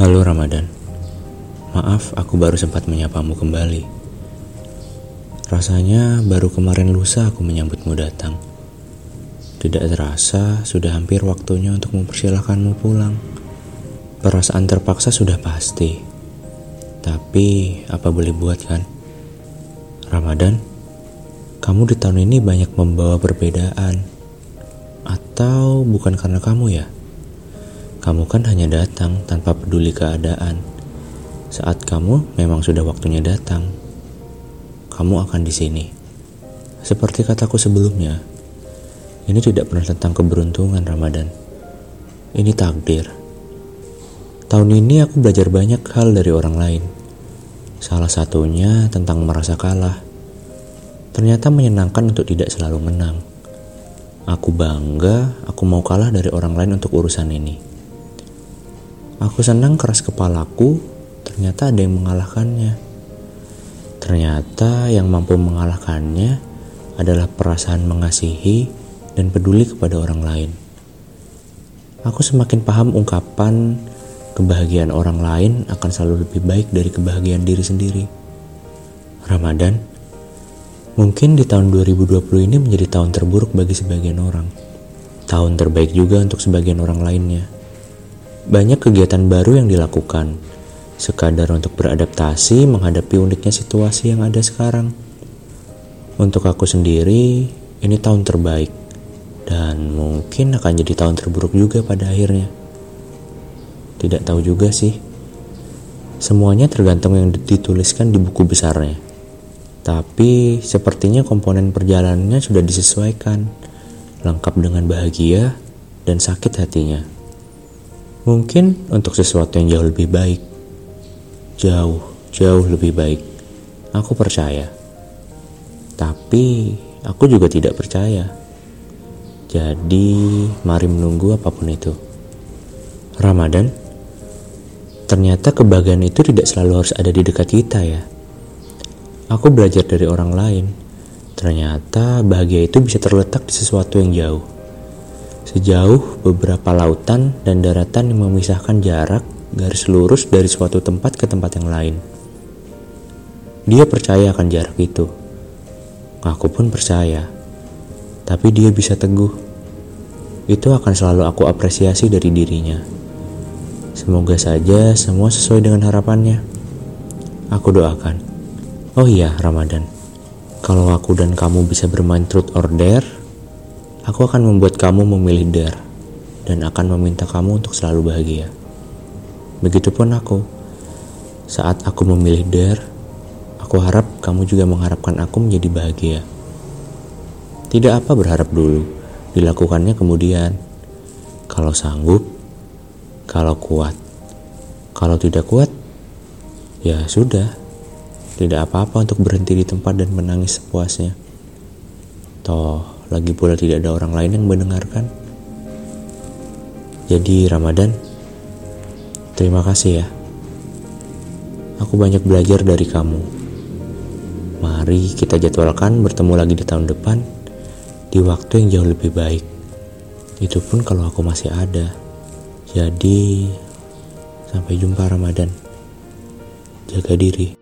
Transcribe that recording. Halo Ramadan, maaf aku baru sempat menyapamu kembali. Rasanya baru kemarin lusa aku menyambutmu datang. Tidak terasa sudah hampir waktunya untuk mempersilahkanmu pulang. Perasaan terpaksa sudah pasti. Tapi apa boleh buat kan? Ramadan, kamu di tahun ini banyak membawa perbedaan. Atau bukan karena kamu ya? Kamu kan hanya datang tanpa peduli keadaan. Saat kamu memang sudah waktunya datang, kamu akan di sini. Seperti kataku sebelumnya, ini tidak pernah tentang keberuntungan Ramadan. Ini takdir. Tahun ini aku belajar banyak hal dari orang lain. Salah satunya tentang merasa kalah. Ternyata menyenangkan untuk tidak selalu menang. Aku bangga, aku mau kalah dari orang lain untuk urusan ini. Aku senang keras kepalaku, ternyata ada yang mengalahkannya. Ternyata yang mampu mengalahkannya adalah perasaan mengasihi dan peduli kepada orang lain. Aku semakin paham ungkapan kebahagiaan orang lain akan selalu lebih baik dari kebahagiaan diri sendiri. Ramadan, mungkin di tahun 2020 ini menjadi tahun terburuk bagi sebagian orang. Tahun terbaik juga untuk sebagian orang lainnya. Banyak kegiatan baru yang dilakukan, sekadar untuk beradaptasi menghadapi uniknya situasi yang ada sekarang. Untuk aku sendiri, ini tahun terbaik, dan mungkin akan jadi tahun terburuk juga pada akhirnya. Tidak tahu juga sih. Semuanya tergantung yang dituliskan di buku besarnya. Tapi sepertinya komponen perjalanannya sudah disesuaikan, lengkap dengan bahagia dan sakit hatinya. Mungkin untuk sesuatu yang jauh lebih baik. Jauh lebih baik. Aku percaya. Tapi aku juga tidak percaya. Jadi mari menunggu apapun itu. Ramadan, ternyata kebahagiaan itu tidak selalu harus ada di dekat kita ya. Aku belajar dari orang lain. Ternyata bahagia itu bisa terletak di sesuatu yang jauh. Sejauh beberapa lautan dan daratan yang memisahkan jarak garis lurus dari suatu tempat ke tempat yang lain. Dia percaya akan jarak itu. Aku pun percaya. Tapi dia bisa teguh. Itu akan selalu aku apresiasi dari dirinya. Semoga saja semua sesuai dengan harapannya. Aku doakan. Oh iya, Ramadan. Kalau aku dan kamu bisa bermain truth or dare, aku akan membuat kamu memilih dare dan akan meminta kamu untuk selalu bahagia. Begitupun aku. Saat aku memilih dare, aku harap kamu juga mengharapkan aku menjadi bahagia. Tidak apa berharap dulu, dilakukannya kemudian. Kalau sanggup, kalau kuat. Kalau tidak kuat, ya sudah. Tidak apa-apa untuk berhenti di tempat dan menangis sepuasnya. Toh, lagi pula tidak ada orang lain yang mendengarkan. Jadi Ramadan, terima kasih ya. Aku banyak belajar dari kamu. Mari kita jadwalkan bertemu lagi di tahun depan, di waktu yang jauh lebih baik. Itu pun kalau aku masih ada. Jadi, sampai jumpa Ramadan. Jaga diri.